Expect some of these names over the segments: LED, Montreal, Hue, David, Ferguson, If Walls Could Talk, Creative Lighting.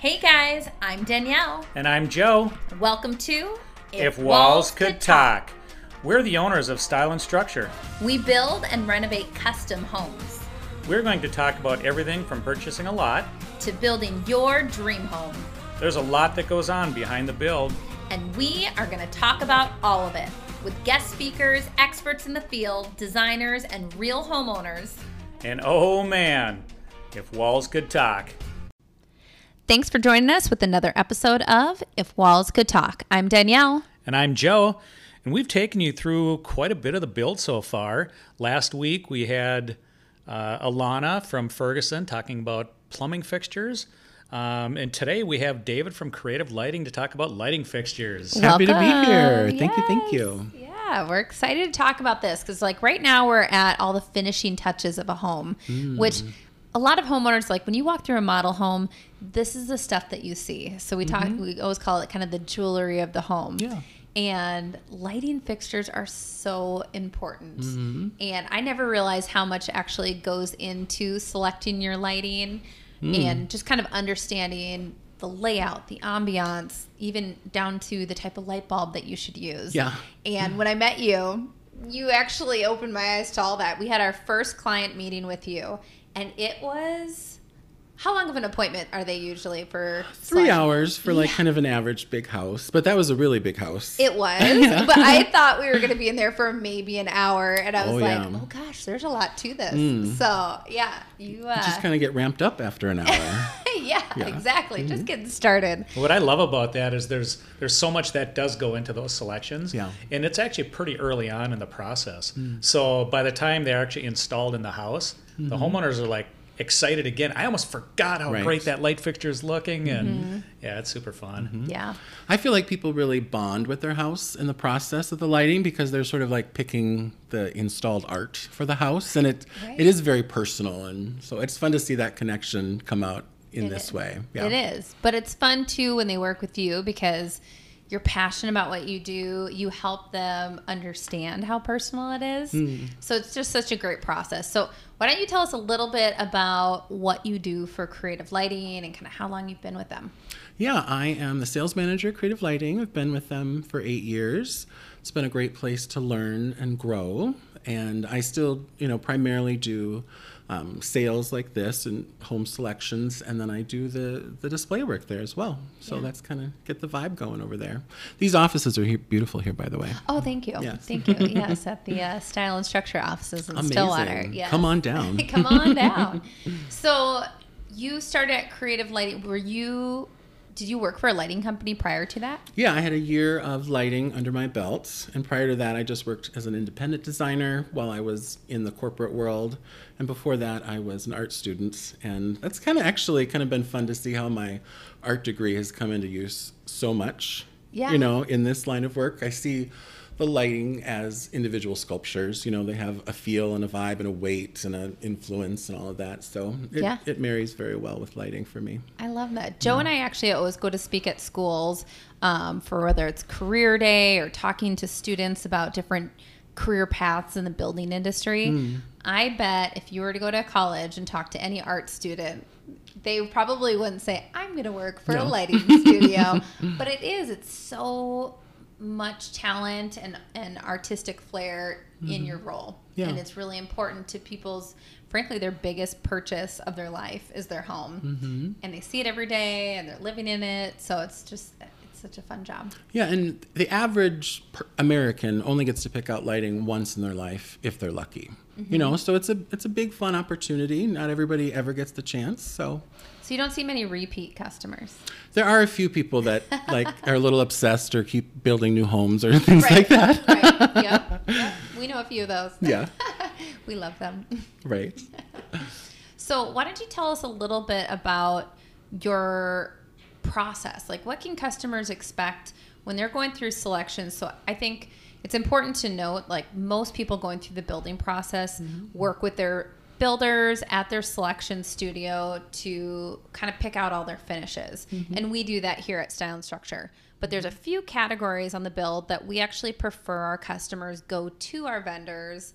Hey guys, I'm Danielle. And I'm Joe. Welcome to If Walls Could Talk. We're the owners of Style and Structure. We build and renovate custom homes. We're going to talk about everything from purchasing a lot to building your dream home. There's a lot that goes on behind the build. And we are going to talk about all of it with guest speakers, experts in the field, designers, and real homeowners. And oh man, if walls could talk. Thanks for joining us with another episode of If Walls Could Talk. I'm Danielle. And I'm Joe. And we've taken you through quite a bit of the build so far. Last week we had Alana from Ferguson talking about plumbing fixtures. And today we have David from Creative Lighting to talk about lighting fixtures. Welcome. Happy to be here. Yes. Thank you. Yeah, we're excited to talk about this because right now we're at all the finishing touches of a home, which a lot of homeowners, when you walk through a model home, this is the stuff that you see. So we always call it kind of the jewelry of the home. Yeah. And lighting fixtures are so important. Mm-hmm. And I never realized how much actually goes into selecting your lighting. And just kind of understanding the layout, the ambiance, even down to the type of light bulb that you should use. Yeah. And when I met you, you actually opened my eyes to all that. We had our first client meeting with you, and it was... How long of an appointment are they usually for? 3 hours for kind of an average big house, but that was a really big house. It was, yeah. But I thought we were going to be in there for maybe an hour, and I was oh gosh, there's a lot to this. So yeah, you just kind of get ramped up after an hour. Yeah, exactly. Mm-hmm. Just getting started. What I love about that is there's so much that does go into those selections. Yeah. And it's actually pretty early on in the process. So by the time they're actually installed in the house, the homeowners are excited again. I almost forgot how great that light fixture is looking, and yeah, it's super fun. Yeah. I feel like people really bond with their house in the process of the lighting because they're sort of picking the installed art for the house, and it is very personal, and so it's fun to see that connection come out in this way. Yeah. It is, but it's fun too when they work with you because you're passionate about what you do. You help them understand how personal it is. So it's just such a great process. So why don't you tell us a little bit about what you do for Creative Lighting and kind of how long you've been with them? Yeah, I am the sales manager at Creative Lighting. I've been with them for 8 years. It's been a great place to learn and grow. And I still, primarily do sales like this and home selections, and then I do the display work there as well. So that's kind of get the vibe going over there. These offices are beautiful here, by the way. Oh, thank you. Yes. Thank you. Yes, at the Style and Structure offices in Stillwater. Yes. Come on down. Come on down. So you started at Creative Lighting. Did you work for a lighting company prior to that? Yeah, I had a year of lighting under my belt. And prior to that, I just worked as an independent designer while I was in the corporate world. And before that, I was an art student. And that's kind of been fun to see how my art degree has come into use so much. Yeah. In this line of work, I see the lighting as individual sculptures. They have a feel and a vibe and a weight and an influence and all of that. So it marries very well with lighting for me. I love that. Joe and I actually always go to speak at schools for whether it's career day or talking to students about different career paths in the building industry. I bet if you were to go to college and talk to any art student, they probably wouldn't say, I'm going to work for a lighting studio. But it's so much talent and artistic flair in your role. Yeah. And it's really important to people's, frankly, their biggest purchase of their life is their home. And they see it every day and they're living in it. So it's such a fun job. Yeah. And the average American only gets to pick out lighting once in their life if they're lucky, so it's a big fun opportunity. Not everybody ever gets the chance. So you don't see many repeat customers. There are a few people that are a little obsessed or keep building new homes or things like that. Right. Yep. We know a few of those. Yeah. We love them. Right. So why don't you tell us a little bit about your process? What can customers expect when they're going through selections? So I think it's important to note, most people going through the building process work with their builders at their selection studio to kind of pick out all their finishes. And we do that here at Style and Structure. But there's a few categories on the build that we actually prefer our customers go to our vendors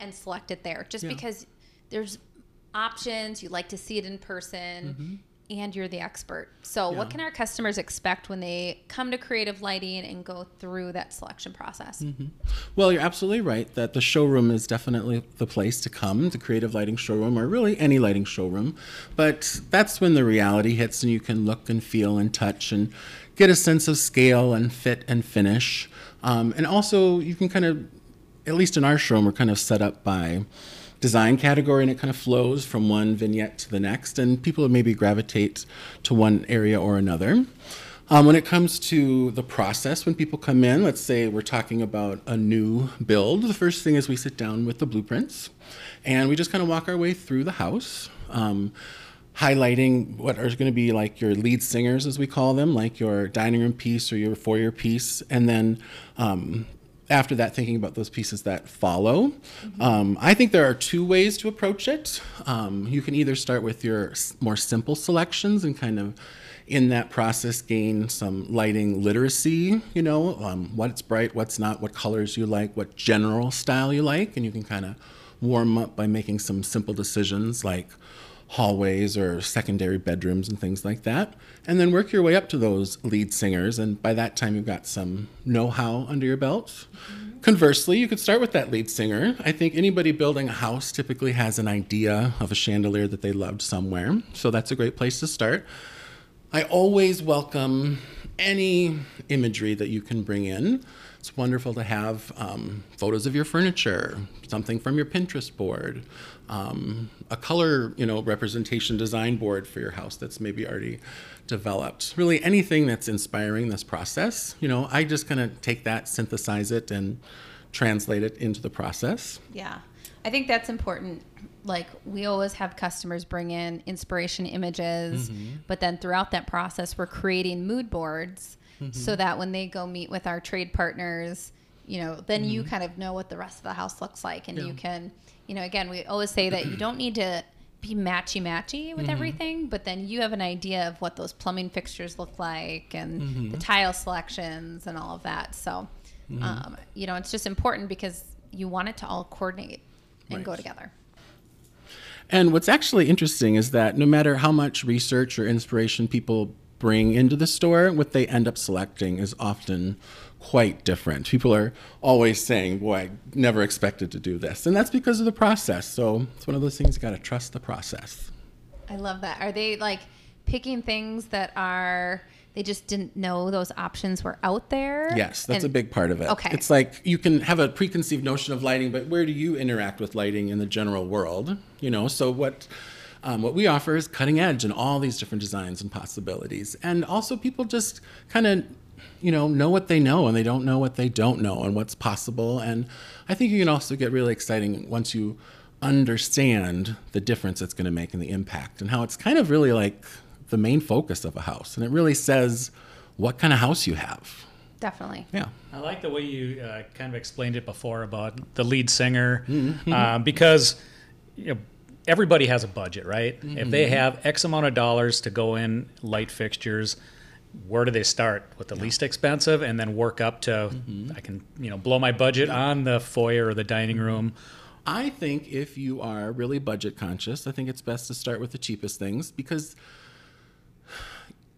and select it there, just because there's options. You like to see it in person. and you're the expert. So what can our customers expect when they come to Creative Lighting and go through that selection process? Mm-hmm. Well, you're absolutely right that the showroom is definitely the place to come, the Creative Lighting showroom, or really any lighting showroom. But that's when the reality hits and you can look and feel and touch and get a sense of scale and fit and finish. And also you can kind of, at least in our showroom, we're kind of set up by design category, and it kind of flows from one vignette to the next, and people maybe gravitate to one area or another. When it comes to the process, when people come in, let's say we're talking about a new build, the first thing is we sit down with the blueprints, and we just kind of walk our way through the house, highlighting what are going to be like your lead singers, as we call them, like your dining room piece or your foyer piece, and then after that, thinking about those pieces that follow. Mm-hmm. I think there are two ways to approach it. You can either start with your more simple selections and kind of in that process gain some lighting literacy, you know, what's bright, what's not, what colors you like, what general style you like, and you can kind of warm up by making some simple decisions like hallways or secondary bedrooms and things like that, and then work your way up to those lead singers, and by that time you've got some know-how under your belt. Mm-hmm. Conversely, you could start with that lead singer. I think anybody building a house typically has an idea of a chandelier that they loved somewhere, so that's a great place to start. I always welcome any imagery that you can bring in. It's wonderful to have photos of your furniture, something from your Pinterest board, a color, you know, representation design board for your house that's maybe already developed. Really anything that's inspiring this process, you know, I just kind of take that, synthesize it, and translate it into the process. Yeah, I think that's important. Like, we always have customers bring in inspiration images, mm-hmm. but then throughout that process, we're creating mood boards. Mm-hmm. So that when they go meet with our trade partners, you know, then mm-hmm. you kind of know what the rest of the house looks like. And you can, you know, again, we always say that you don't need to be matchy-matchy with mm-hmm. everything, but then you have an idea of what those plumbing fixtures look like and mm-hmm. the tile selections and all of that. So, mm-hmm. You know, it's just important because you want it to all coordinate and go together. And what's actually interesting is that no matter how much research or inspiration people bring into the store, what they end up selecting is often quite different. People are always saying, boy, I never expected to do this. And that's because of the process. So it's one of those things, you got to trust the process. I love that. Are they like picking things that are, they just didn't know those options were out there? Yes, that's a big part of it. Okay. It's like you can have a preconceived notion of lighting, but where do you interact with lighting in the general world? You know, so what we offer is cutting edge and all these different designs and possibilities. And also people just kind of, you know what they know, and they don't know what they don't know and what's possible. And I think you can also get really exciting once you understand the difference it's going to make and the impact and how it's kind of really like the main focus of a house. And it really says what kind of house you have. Definitely. Yeah. I like the way you kind of explained it before about the lead singer, mm-hmm. Because, you know, everybody has a budget, right? Mm-hmm. If they have X amount of dollars to go in light fixtures, where do they start with the least expensive and then work up to, mm-hmm. I can, you know, blow my budget on the foyer or the dining room? I think if you are really budget conscious, I think it's best to start with the cheapest things because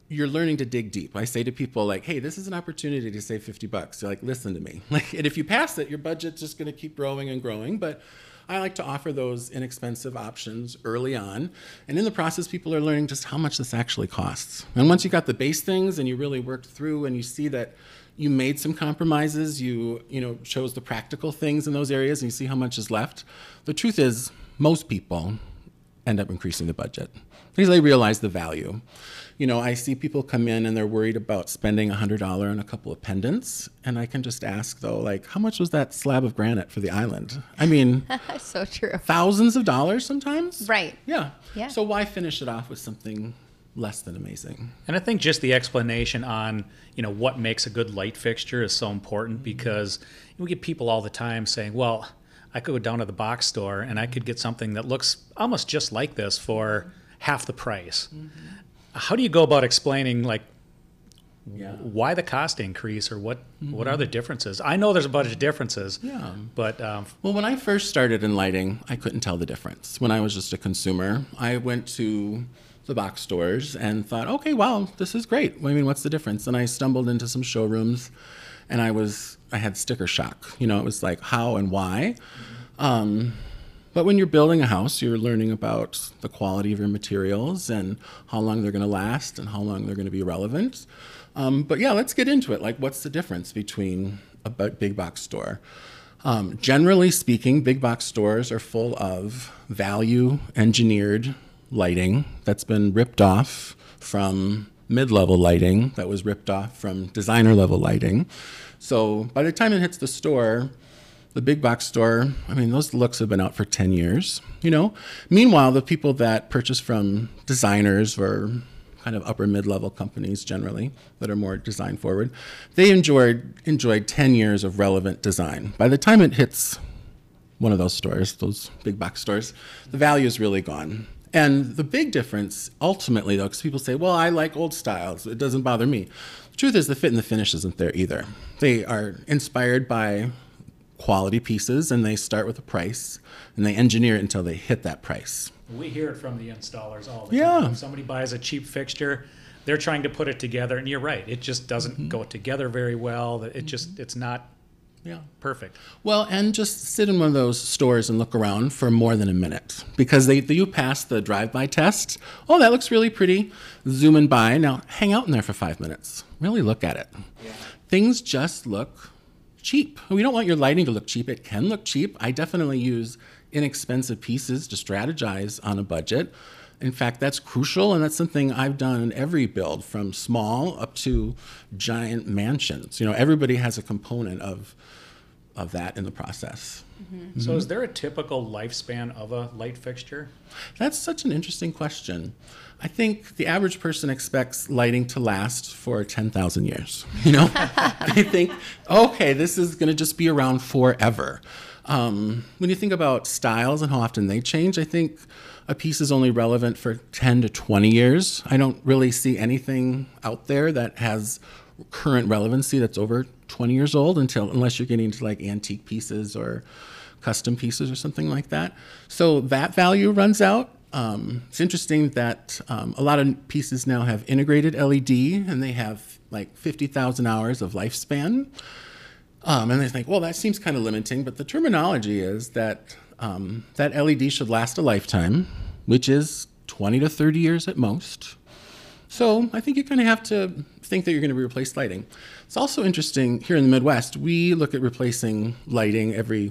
you're learning to dig deep. I say to people like, hey, this is an opportunity to save $50. They're like, listen to me. Like, and if you pass it, your budget's just going to keep growing and growing. But I like to offer those inexpensive options early on. And in the process, people are learning just how much this actually costs. And once you got the base things and you really worked through and you see that you made some compromises, you know, chose the practical things in those areas and you see how much is left. The truth is, most people end up increasing the budget because they realize the value. You know, I see people come in and they're worried about spending $100 on a couple of pendants. And I can just ask, though, like, how much was that slab of granite for the island? I mean, so true. Thousands of dollars sometimes. Right. Yeah. So why finish it off with something less than amazing? And I think just the explanation on, you know, what makes a good light fixture is so important mm-hmm. because we get people all the time saying, well, I could go down to the box store and I could get something that looks almost just like this for half the price. Mm-hmm. How do you go about explaining, like, why the cost increase or what are the differences? I know there's a bunch of differences. Yeah. But well, when I first started in lighting, I couldn't tell the difference. When I was just a consumer, I went to the box stores and thought, okay, wow, this is great. I mean, what's the difference? And I stumbled into some showrooms and I had sticker shock. You know, it was like how and why. But when you're building a house, you're learning about the quality of your materials and how long they're going to last and how long they're going to be relevant. But yeah, let's get into it. Like, what's the difference between a big box store? Generally speaking, big box stores are full of value engineered lighting that's been ripped off from mid-level lighting, that was ripped off from designer level lighting. So by the time it hits the store, the big box store, I mean, those looks have been out for 10 years, you know? Meanwhile, the people that purchase from designers or kind of upper mid-level companies generally that are more design forward, they enjoyed 10 years of relevant design. By the time it hits one of those stores, those big box stores, the value is really gone. And the big difference ultimately, though, because people say, well, I like old styles, it doesn't bother me. The truth is the fit and the finish isn't there either. They are inspired by quality pieces, and they start with a price, and they engineer it until they hit that price. We hear it from the installers all the time. If somebody buys a cheap fixture, they're trying to put it together, and you're right, it just doesn't go together very well. It just, it's not perfect. Well, and just sit in one of those stores and look around for more than a minute, because you pass the drive-by test. Oh, that looks really pretty. Zoom in by. Now, hang out in there for 5 minutes. Really look at it. Yeah. Things just look cheap. We don't want your lighting to look cheap. It can look cheap. I definitely use inexpensive pieces to strategize on a budget. In fact, that's crucial, and that's something I've done in every build, from small up to giant mansions. You know, everybody has a component of that in the process. So is there a typical lifespan of a light fixture? That's such an interesting question. I think the average person expects lighting to last for 10,000 years. You know, they think, okay, this is going to just be around forever. When you think about styles and how often they change, I think a piece is only relevant for 10 to 20 years. I don't really see anything out there that has current relevancy that's over 20 years old, unless you're getting into like antique pieces or custom pieces or something like that. So that value runs out. It's interesting that a lot of pieces now have integrated LED, and they have like 50,000 hours of lifespan. And they think, well, that seems kind of limiting, but the terminology is that that LED should last a lifetime, which is 20 to 30 years at most. So I think you kind of have to think that you're going to replace lighting. It's also interesting, here in the Midwest, we look at replacing lighting every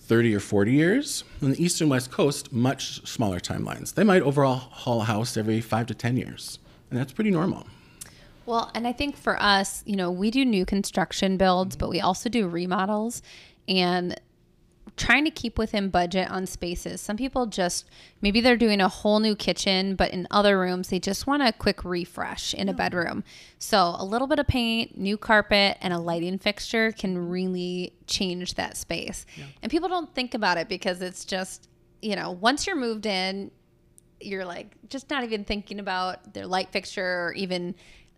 30 or 40 years. On the East and West Coast, much smaller timelines. They might overhaul a house every 5 to 10 years, and that's pretty normal. Well, and I think for us, you know, we do new construction builds, but we also do remodels, and trying to keep within budget on spaces. Some people just, maybe they're doing a whole new kitchen, but in other rooms, they just want a quick refresh in a bedroom. So a little bit of paint, new carpet, and a lighting fixture can really change that space. And people don't think about it, because it's just, you know, once you're moved in, you're like, just not even thinking about their light fixture or even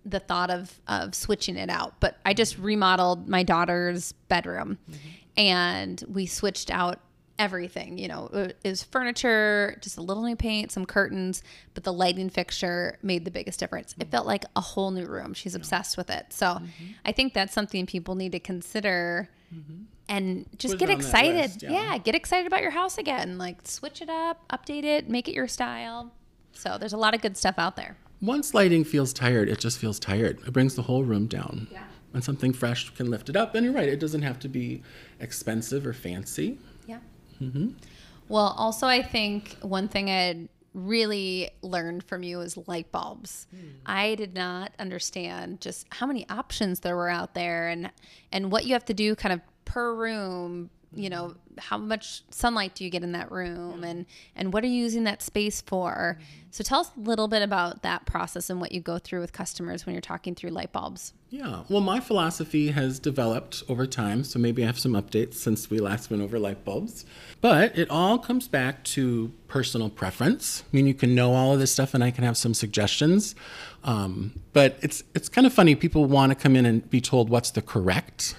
the thought of switching it out. But I just remodeled my daughter's bedroom. And we switched out everything, you know, is furniture, just a little new paint, some curtains, but the lighting fixture made the biggest difference. It felt like a whole new room. She's obsessed with it. So I think that's something people need to consider and just get excited. Get excited about your house again, like switch it up, update it, make it your style. So there's a lot of good stuff out there. Once lighting feels tired, it just feels tired. It brings the whole room down. And something fresh can lift it up. And you're right, it doesn't have to be expensive or fancy. Well, also, I think one thing I really learned from you is light bulbs. I did not understand just how many options there were out there, and what you have to do kind of per room, you know, how much sunlight do you get in that room, and what are you using that space for? So tell us a little bit about that process and what you go through with customers when you're talking through light bulbs. Yeah, well, my philosophy has developed over time, so maybe I have some updates since we last went over light bulbs. But it all comes back to personal preference. I mean, you can know all of this stuff, and I can have some suggestions. But it's kind of funny. People want to come in and be told what's the correct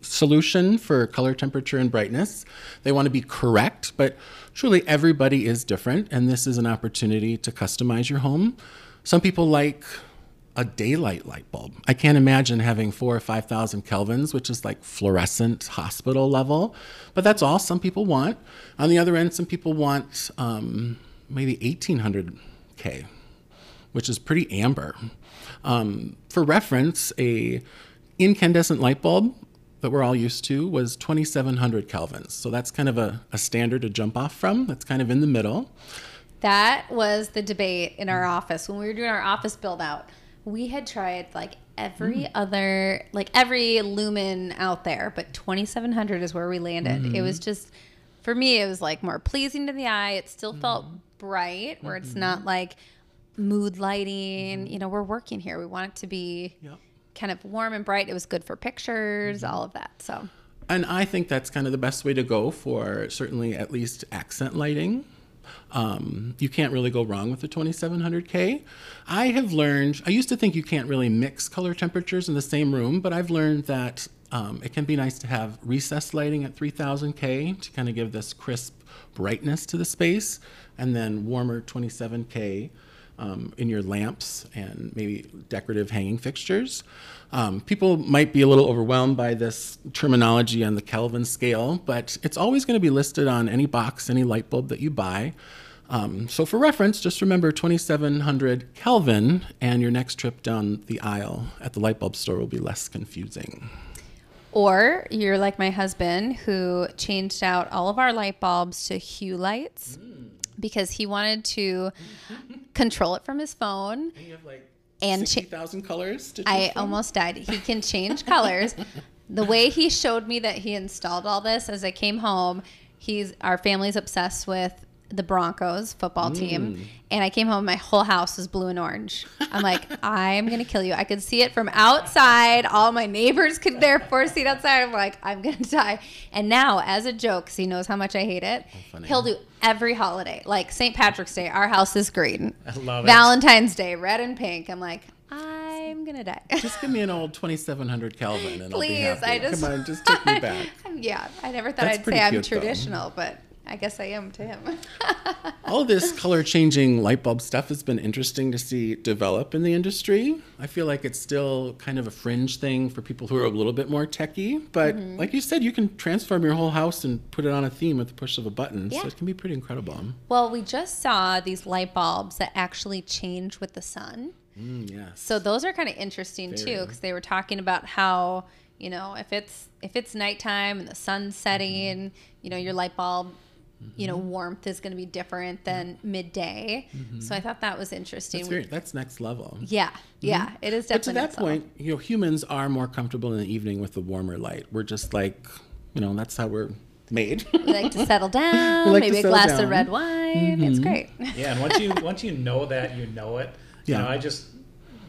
solution for color, temperature, and brightness. They want to be correct, but truly everybody is different, and this is an opportunity to customize your home. Some people like a daylight light bulb. I can't imagine having 4,000 or 5,000 kelvins, which is like fluorescent hospital level, but that's all some people want. On the other end, some people want maybe 1,800K, which is pretty amber. For reference, a incandescent light bulb that we're all used to was 2,700 kelvins. So that's kind of a standard to jump off from. That's kind of in the middle. That was the debate in our office. When we were doing our office build out, we had tried like every other, like every lumen out there, but 2,700 is where we landed. It was just, for me, it was like more pleasing to the eye. It still felt bright, where it's not like mood lighting. You know, we're working here. We want it to be kind of warm and bright. It was good for pictures, all of that. So, and I think that's kind of the best way to go for certainly at least accent lighting. You can't really go wrong with the 2,700K. I have learned, I used to think you can't really mix color temperatures in the same room, but I've learned that it can be nice to have recessed lighting at 3,000K to kind of give this crisp brightness to the space, and then warmer 27K in your lamps and maybe decorative hanging fixtures. People might be a little overwhelmed by this terminology on the Kelvin scale, but it's always going to be listed on any box, any light bulb that you buy. So for reference, just remember 2,700 Kelvin, and your next trip down the aisle at the light bulb store will be less confusing. Or you're like my husband, who changed out all of our light bulbs to Hue lights. Because he wanted to control it from his phone. And you have like 60,000 colors to choose from? Almost died. He can change colors. The way he showed me that he installed all this as I came home, our family's obsessed with the Broncos football team. And I came home, my whole house was blue and orange. I'm like, I'm going to kill you. I could see it from outside. All my neighbors could therefore see it outside. I'm like, I'm going to die. And now, as a joke, because he knows how much I hate it, he'll do every holiday. Like St. Patrick's Day, our house is green. I love it. Valentine's Day, red and pink. I'm like, I'm going to die. Just give me an old 2,700 Kelvin and please, I'll be happy. Come on, just take me back. Yeah, I never thought I'd say I'm traditional, but I guess I am to him. All this color-changing light bulb stuff has been interesting to see develop in the industry. I feel like it's still kind of a fringe thing for people who are a little bit more techie. But like you said, you can transform your whole house and put it on a theme with the push of a button. Yeah. So it can be pretty incredible. Well, we just saw these light bulbs that actually change with the sun. Yes. So those are kind of interesting, too, because they were talking about how, you know, if it's nighttime and the sun's setting, you know, your light bulb, you know, warmth is going to be different than midday. So I thought that was interesting. That's next level. Yeah. Yeah, it is definitely next level. But to that point, you know, humans are more comfortable in the evening with the warmer light. We're just like, you know, that's how we're made. We like to settle down, maybe a glass of red wine. It's great. Yeah, and once you know that, you know it. Yeah. You know, I just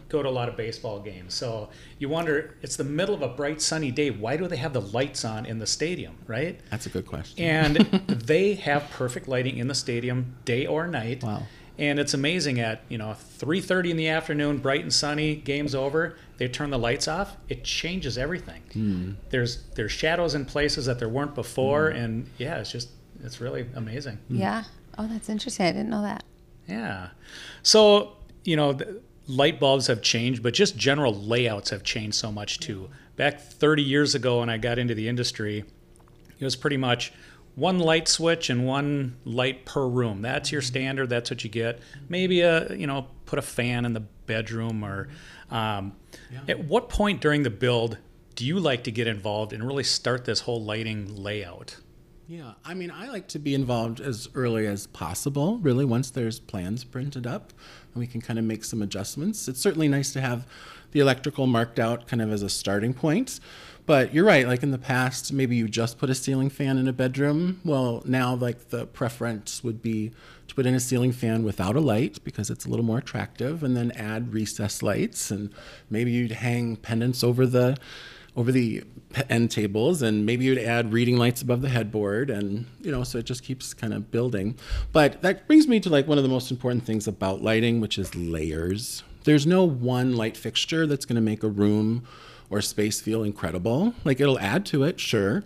go to a lot of baseball games. So you wonder, it's the middle of a bright sunny day. Why do they have the lights on in the stadium, right? That's a good question. And they have perfect lighting in the stadium day or night. Wow. And it's amazing at, you know, 3:30 in the afternoon, bright and sunny, game's over. They turn the lights off. It changes everything. There's shadows in places that there weren't before. And yeah, it's really amazing. Yeah. Oh, that's interesting. I didn't know that. Yeah. So, you know, light bulbs have changed, but just general layouts have changed so much too. Back 30 years ago when I got into the industry, it was pretty much one light switch and one light per room. That's your standard, that's what you get. Maybe put a fan in the bedroom or At what point during the build do you like to get involved and really start this whole lighting layout? Yeah, I mean, I like to be involved as early as possible, really, once there's plans printed up and we can kind of make some adjustments. It's certainly nice to have the electrical marked out kind of as a starting point. But you're right, like in the past, maybe you just put a ceiling fan in a bedroom. Well, now like the preference would be to put in a ceiling fan without a light because it's a little more attractive, and then add recessed lights, and maybe you'd hang pendants over the end tables, and maybe you'd add reading lights above the headboard, and you know, so it just keeps kind of building. But that brings me to like one of the most important things about lighting, which is layers. There's no one light fixture that's going to make a room or space feel incredible. Like, it'll add to it, sure.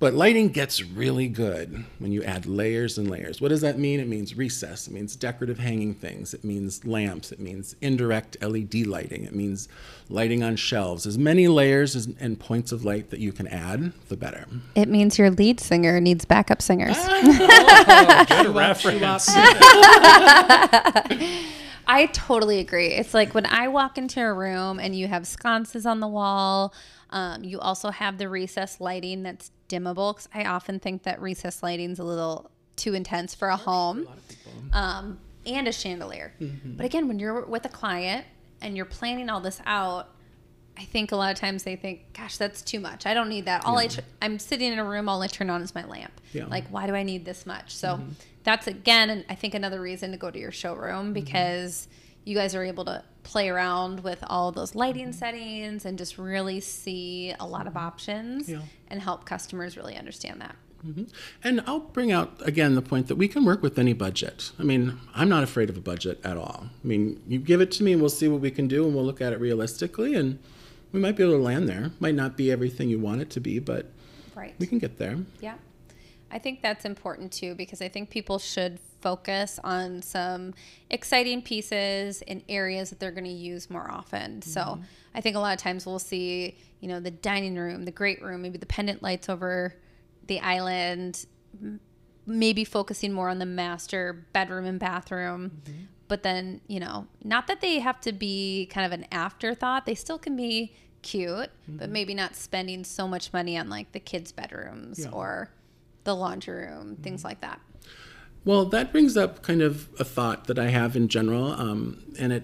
But lighting gets really good when you add layers and layers. What does that mean? It means recess. It means decorative hanging things. It means lamps. It means indirect LED lighting. It means lighting on shelves. As many layers and points of light that you can add, the better. It means your lead singer needs backup singers. Oh, good reference. I totally agree. It's like when I walk into a room and you have sconces on the wall, you also have the recessed lighting that's dimmable, because I often think that recessed lighting's a little too intense for a home, and a chandelier. Mm-hmm. But again, when you're with a client and you're planning all this out, I think a lot of times they think, gosh, that's too much. I don't need that. All I'm sitting in a room, all I turn on is my lamp. Yeah. Like, why do I need this much? So that's, again, I think another reason to go to your showroom, because you guys are able to play around with all those lighting settings and just really see a lot of options and help customers really understand that. And I'll bring out, again, the point that we can work with any budget. I mean, I'm not afraid of a budget at all. I mean, you give it to me and we'll see what we can do, and we'll look at it realistically, and we might be able to land there. Might not be everything you want it to be, but we can get there. Yeah. I think that's important too, because I think people should focus on some exciting pieces in areas that they're going to use more often. So I think a lot of times we'll see, you know, the dining room, the great room, maybe the pendant lights over the island, maybe focusing more on the master bedroom and bathroom. But then, you know, not that they have to be kind of an afterthought. They still can be cute, but maybe not spending so much money on like the kids' bedrooms or the laundry room, things like that. Well, that brings up kind of a thought that I have in general, and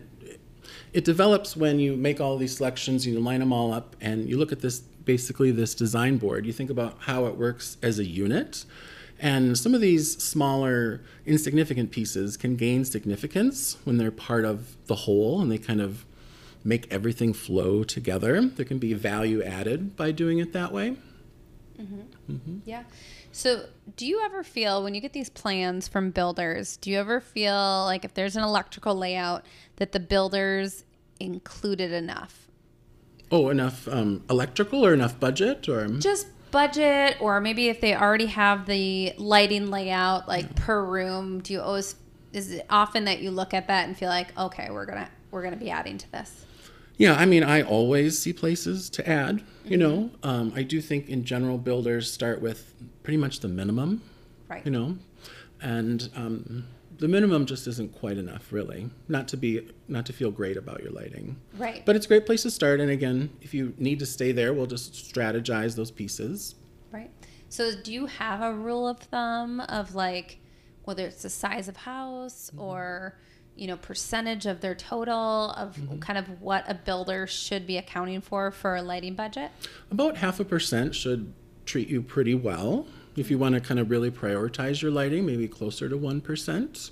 it develops when you make all these selections, you line them all up, and you look at this, basically this design board. You think about how it works as a unit, and some of these smaller, insignificant pieces can gain significance when they're part of the whole, and they kind of make everything flow together. There can be value added by doing it that way. Yeah. So do you ever feel, when you get these plans from builders, do you ever feel like if there's an electrical layout that the builders included enough? Oh, enough electrical, or enough budget, or? Just budget, or maybe if they already have the lighting layout, like per room, do you always, is it often that you look at that and feel like, okay, we're gonna be adding to this? Yeah, I mean, I always see places to add, you know. I do think in general builders start with pretty much the minimum, you know, and the minimum just isn't quite enough, really, not to feel great about your lighting. Right. But it's a great place to start, and again, if you need to stay there, we'll just strategize those pieces. Right. So do you have a rule of thumb of like, whether it's the size of house or, you know, percentage of their total of kind of what a builder should be accounting for a lighting budget? About 0.5% should treat you pretty well. If you want to kind of really prioritize your lighting, maybe closer to 1%.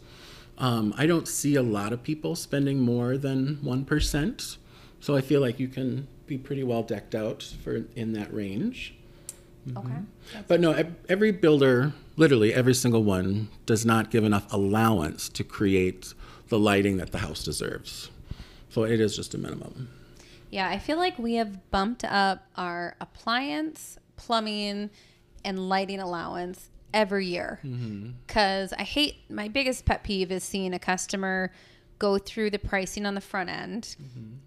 I don't see a lot of people spending more than 1%. So I feel like you can be pretty well decked out for in that range. Okay. But no, every builder, literally every single one, does not give enough allowance to create the lighting that the house deserves. So it is just a minimum. Yeah, I feel like we have bumped up our appliance, plumbing, and lighting allowance every year. 'Cause I hate, my biggest pet peeve is seeing a customer go through the pricing on the front end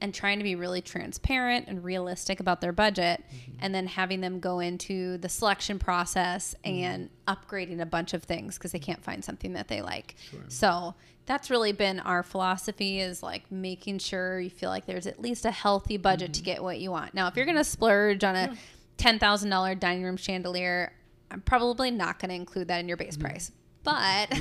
and trying to be really transparent and realistic about their budget, and then having them go into the selection process and upgrading a bunch of things because they can't find something that they like. So that's really been our philosophy, is like making sure you feel like there's at least a healthy budget to get what you want. Now, if you're going to splurge on a $10,000 dining room chandelier, I'm probably not going to include that in your base price. But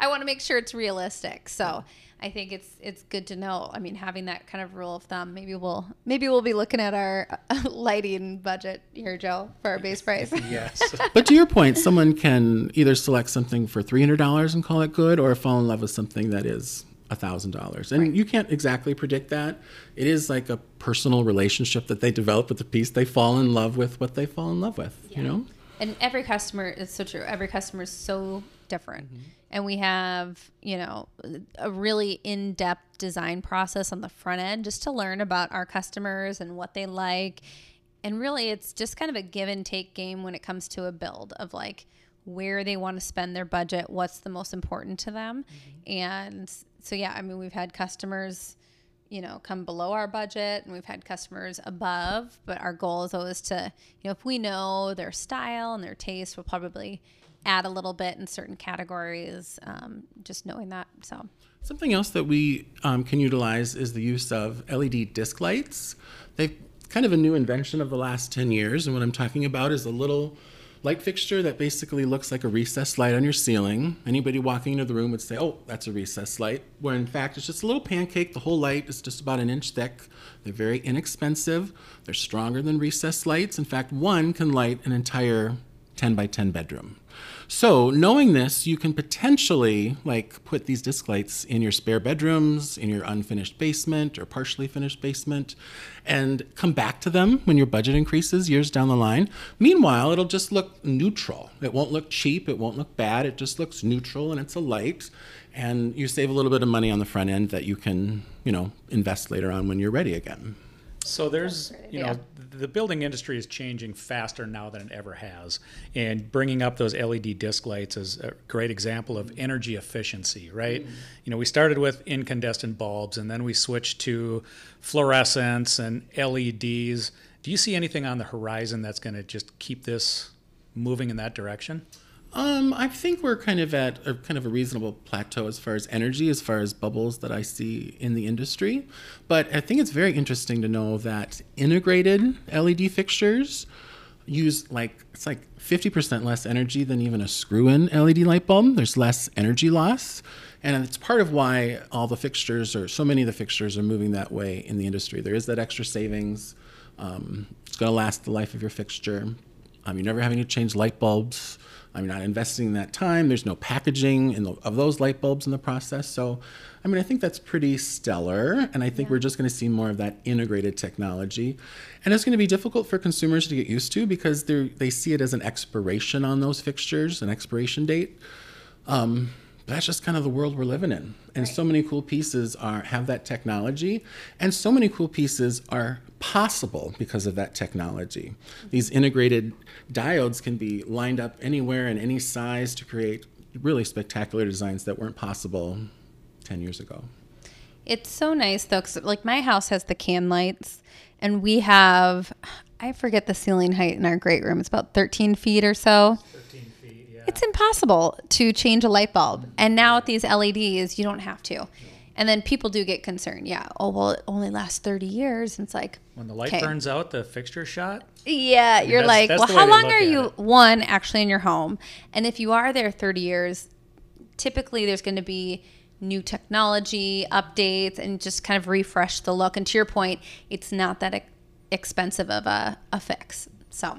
I want to make sure it's realistic. So I think it's good to know. I mean, having that kind of rule of thumb, maybe we'll be looking at our lighting budget here, Joe, for our base price. Yes. But to your point, someone can either select something for $300 and call it good, or fall in love with something that is $1,000. And you can't exactly predict that. It is like a personal relationship that they develop with the piece. They fall in love with what they fall in love with, you know? And every customer, it's so true, every customer is so different. Mm-hmm. And we have, you know, a really in-depth design process on the front end just to learn about our customers and what they like. And really, it's just kind of a give and take game when it comes to a build of like where they want to spend their budget, what's the most important to them. Mm-hmm. And so, yeah, I mean, we've had customers, you know, come below our budget, and we've had customers above, but our goal is always to, you know, if we know their style and their taste, we'll probably add a little bit in certain categories, just knowing that. So something else that we can utilize is the use of LED disc lights. They've kind of a new invention of the last 10 years. And what I'm talking about is a little light fixture that basically looks like a recessed light on your ceiling. Anybody walking into the room would say, oh, that's a recessed light, where in fact it's just a little pancake. The whole light is just about an inch thick. They're very inexpensive. They're stronger than recessed lights. In fact, one can light an entire 10 by 10 bedroom. So knowing this, you can potentially like put these disc lights in your spare bedrooms, in your unfinished basement or partially finished basement, and come back to them when your budget increases years down the line. Meanwhile, it'll just look neutral. It won't look cheap. It won't look bad. It just looks neutral, and it's a light. And you save a little bit of money on the front end that you can, you know, invest later on when you're ready again. So there's, you know, the building industry is changing faster now than it ever has. And bringing up those LED disc lights is a great example of energy efficiency, right? Mm-hmm. You know, we started with incandescent bulbs, and then we switched to fluorescents and LEDs. Do you see anything on the horizon that's going to just keep this moving in that direction? I think we're kind of at a reasonable plateau as far as energy, as far as bubbles that I see in the industry. But I think it's very interesting to know that integrated LED fixtures use like 50% less energy than even a screw-in LED light bulb. There's less energy loss. And it's part of why all the fixtures, or so many of the fixtures, are moving that way in the industry. There is that extra savings. It's going to last the life of your fixture. You're never having to change light bulbs. You're not investing that time. There's no packaging of those light bulbs in the process. So, I mean, I think that's pretty stellar. And I think we're just going to see more of that integrated technology. And it's going to be difficult for consumers to get used to, because they see it as an expiration on those fixtures, an expiration date. But that's just kind of the world we're living in. And so many cool pieces have that technology. And so many cool pieces are possible because of that technology. These integrated diodes can be lined up anywhere in any size to create really spectacular designs that weren't possible 10 years ago. It's so nice, though, 'cause like my house has the can lights, and we have, I forget the ceiling height in our great room. It's about 13 feet or so. It's impossible to change a light bulb. And now with these LEDs, you don't have to. And then people do get concerned. Yeah. Oh, well, it only lasts 30 years. And it's like, when the light burns out, the fixture shot. Yeah. You're like, well, how long are you, one, actually in your home? And if you are there 30 years, typically there's going to be new technology updates and just kind of refresh the look. And to your point, it's not that expensive of a fix. So.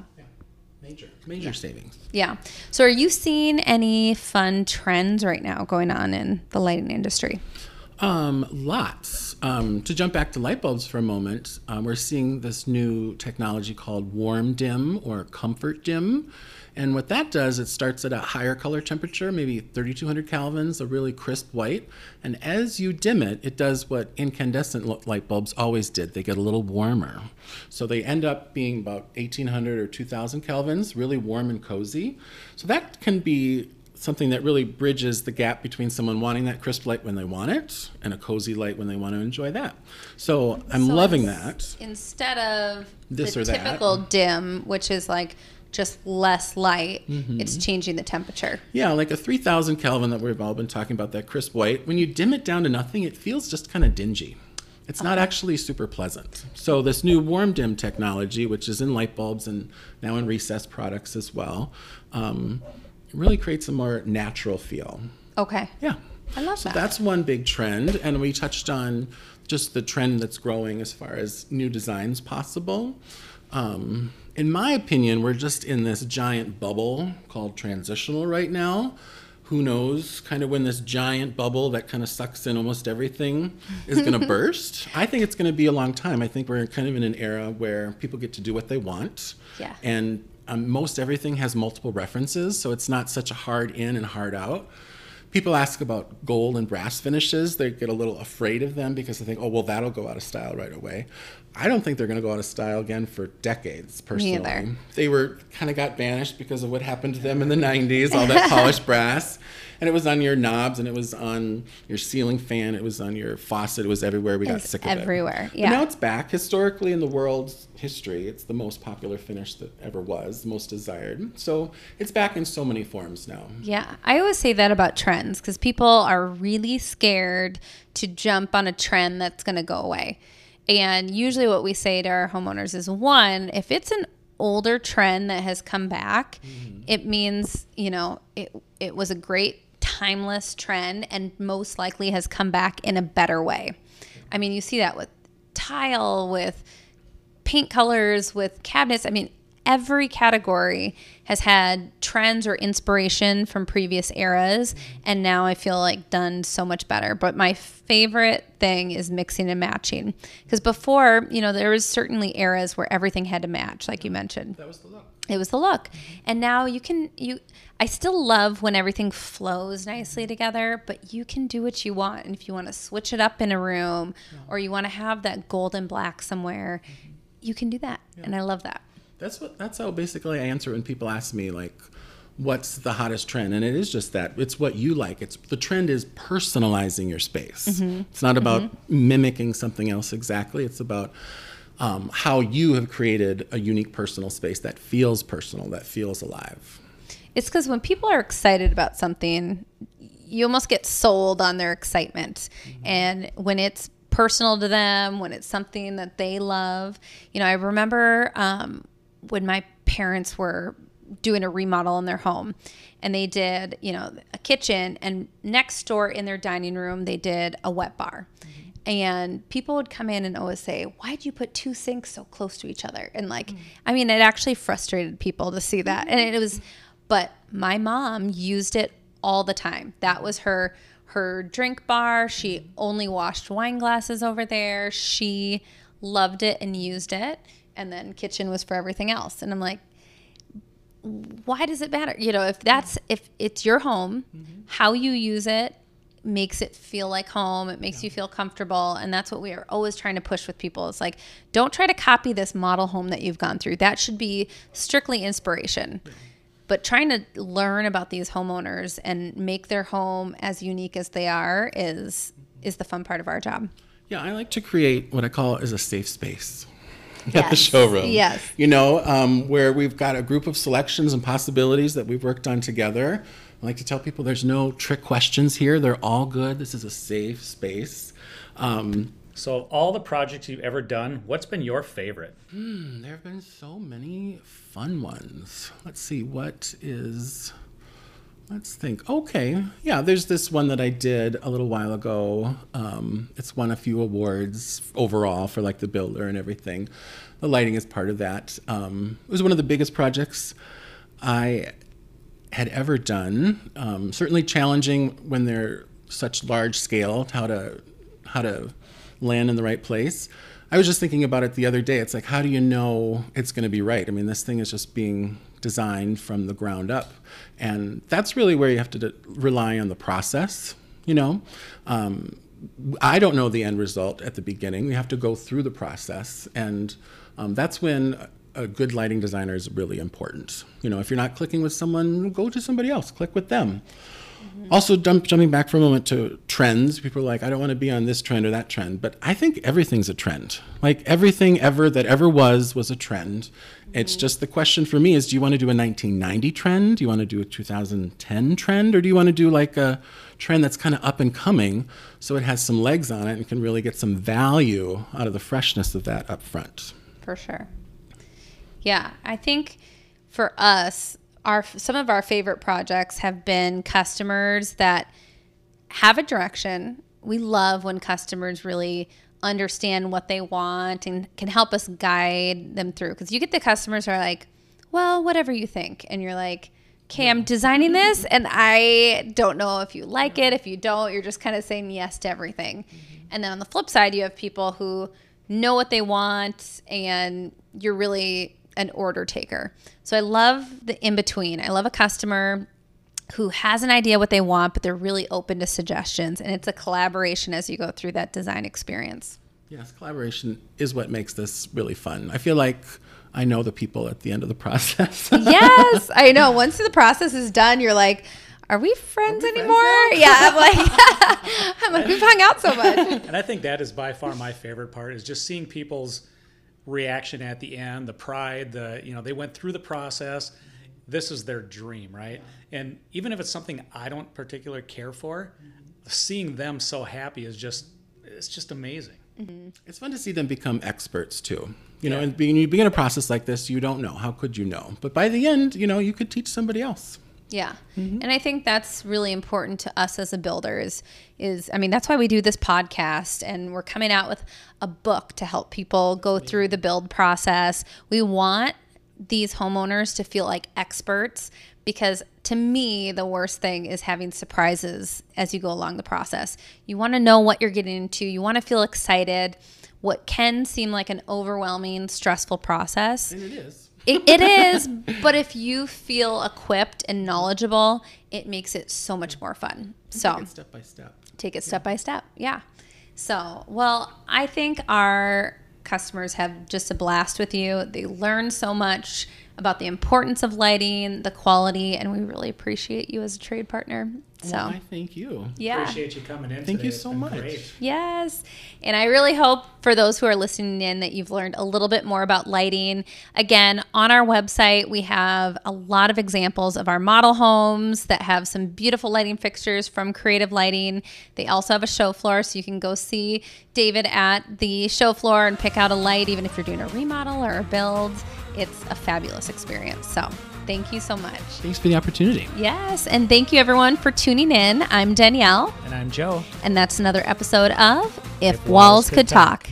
Major savings. Yeah. So are you seeing any fun trends right now going on in the lighting industry? Lots. To jump back to light bulbs for a moment, we're seeing this new technology called warm dim or comfort dim. And what that does, it starts at a higher color temperature, maybe 3,200 kelvins, a really crisp white. And as you dim it, it does what incandescent light bulbs always did. They get a little warmer. So they end up being about 1,800 or 2,000 kelvins, really warm and cozy. So that can be something that really bridges the gap between someone wanting that crisp light when they want it and a cozy light when they want to enjoy that. So I'm loving that. Instead of this or that typical dim, which is like just less light, it's changing the temperature. Yeah, like a 3,000 Kelvin that we've all been talking about, that crisp white. When you dim it down to nothing, it feels just kind of dingy. It's not actually super pleasant. So this new warm dim technology, which is in light bulbs and now in recessed products as well, really creates a more natural feel. Okay. Yeah. I love that. So that's one big trend. And we touched on just the trend that's growing as far as new designs possible. In my opinion, we're just in this giant bubble called transitional right now. Who knows kind of when this giant bubble that kind of sucks in almost everything is going to burst. I think it's going to be a long time. I think we're kind of in an era where people get to do what they want. Yeah. And most everything has multiple references, so it's not such a hard in and hard out. People ask about gold and brass finishes. They get a little afraid of them because they think, oh, well, that'll go out of style right away. I don't think they're going to go out of style again for decades, personally. Neither. They were kind of got banished because of what happened to them in the 90s, all that polished brass. And it was on your knobs, and it was on your ceiling fan, it was on your faucet, it was everywhere. We got sick of it. It's everywhere, yeah. But now it's back. Historically, in the world's history, it's the most popular finish that ever was, most desired. So it's back in so many forms now. Yeah, I always say that about trends, because people are really scared to jump on a trend that's going to go away. And usually what we say to our homeowners is, one, if it's an older trend that has come back, it means, you know, it was a great timeless trend and most likely has come back in a better way. I mean, you see that with tile, with paint colors, with cabinets. I mean, every category has had trends or inspiration from previous eras, and now I feel like done so much better. But my favorite thing is mixing and matching, because before, you know, there was certainly eras where everything had to match, like you mentioned. That was the look. It was the look. And now I still love when everything flows nicely together, but you can do what you want. And if you want to switch it up in a room, or you want to have that gold and black somewhere, you can do that. Yeah. And I love that. That's how basically I answer when people ask me, like, what's the hottest trend? And it is just that. It's what you like. The trend is personalizing your space. It's not about mimicking something else exactly. It's about how you have created a unique personal space that feels personal, that feels alive. It's because when people are excited about something, you almost get sold on their excitement. And when it's personal to them, when it's something that they love, you know, I remember when my parents were doing a remodel in their home, and they did, you know, a kitchen, and next door in their dining room, they did a wet bar. And people would come in and always say, why'd you put two sinks so close to each other? And like, I mean, it actually frustrated people to see that. And it was, but my mom used it all the time. That was her drink bar. She only washed wine glasses over there. She loved it and used it. And then kitchen was for everything else. And I'm like, why does it matter? You know, if it's your home, how you use it makes it feel like home. It makes you feel comfortable. And that's what we are always trying to push with people. It's like, don't try to copy this model home that you've gone through. That should be strictly inspiration. But trying to learn about these homeowners and make their home as unique as they are is the fun part of our job. Yeah, I like to create what I call is a safe space. At the showroom. Yes. You know, where we've got a group of selections and possibilities that we've worked on together. I like to tell people there's no trick questions here. They're all good. This is a safe space. So all the projects you've ever done, what's been your favorite? There have been so many fun ones. Let's see, let's think. Okay. Yeah, there's this one that I did a little while ago. It's won a few awards overall for like the builder and everything. The lighting is part of that. It was one of the biggest projects I had ever done. Certainly challenging when they're such large scale, how to land in the right place. I was just thinking about it the other day. It's like, how do you know it's going to be right? I mean, this thing is just being designed from the ground up. And that's really where you have to rely on the process, you know. I don't know the end result at the beginning. We have to go through the process. And that's when a good lighting designer is really important. You know, if you're not clicking with someone, go to somebody else, click with them. Also, jumping back for a moment to trends, people are like, I don't want to be on this trend or that trend, but I think everything's a trend. Like everything ever that ever was a trend. It's just the question for me is, do you want to do a 1990 trend? Do you want to do a 2010 trend? Or do you want to do like a trend that's kind of up and coming, so it has some legs on it and can really get some value out of the freshness of that up front? For sure. Yeah, I think for us, some of our favorite projects have been customers that have a direction. We love when customers really understand what they want and can help us guide them through. Because you get the customers who are like, well, whatever you think. And you're like, okay, I'm designing this, and I don't know if you like it. If you don't, you're just kind of saying yes to everything. And then on the flip side, you have people who know what they want, and you're really an order taker. So I love the in-between. I love a customer who has an idea what they want, but they're really open to suggestions. And it's a collaboration as you go through that design experience. Yes, collaboration is what makes this really fun. I feel like I know the people at the end of the process. Yes, I know. Once the process is done, you're like, are we friends anymore? Yeah, I'm like, we've hung out so much. And I think that is by far my favorite part, is just seeing people's reaction at the end, the pride, they went through the process. This is their dream, right? Yeah. And even if it's something I don't particularly care for, seeing them so happy is just, it's just amazing. Mm-hmm. It's fun to see them become experts too. You know, and when you begin a process like this, you don't know. How could you know? But by the end, you could teach somebody else. Yeah. Mm-hmm. And I think that's really important to us as a builders is, that's why we do this podcast, and we're coming out with a book to help people go through the build process. We want these homeowners to feel like experts, because to me, the worst thing is having surprises as you go along the process. You want to know what you're getting into. You want to feel excited. What can seem like an overwhelming, stressful process. And it is. It is, but if you feel equipped and knowledgeable, it makes it so much more fun. So take it step by step. Take it step by step. Yeah. So, well, I think our customers have just a blast with you. They learn so much about the importance of lighting, the quality, and we really appreciate you as a trade partner. So well, I thank you. Yeah. Appreciate you coming in. Thank you so much. Great. Yes. And I really hope for those who are listening in that you've learned a little bit more about lighting. Again, on our website, we have a lot of examples of our model homes that have some beautiful lighting fixtures from Creative Lighting. They also have a show floor, so you can go see David at the show floor and pick out a light, even if you're doing a remodel or a build. It's a fabulous experience. So thank you so much. Thanks for the opportunity. Yes. And thank you everyone for tuning in. I'm Danielle. And I'm Joe. And that's another episode of If Walls Could Talk.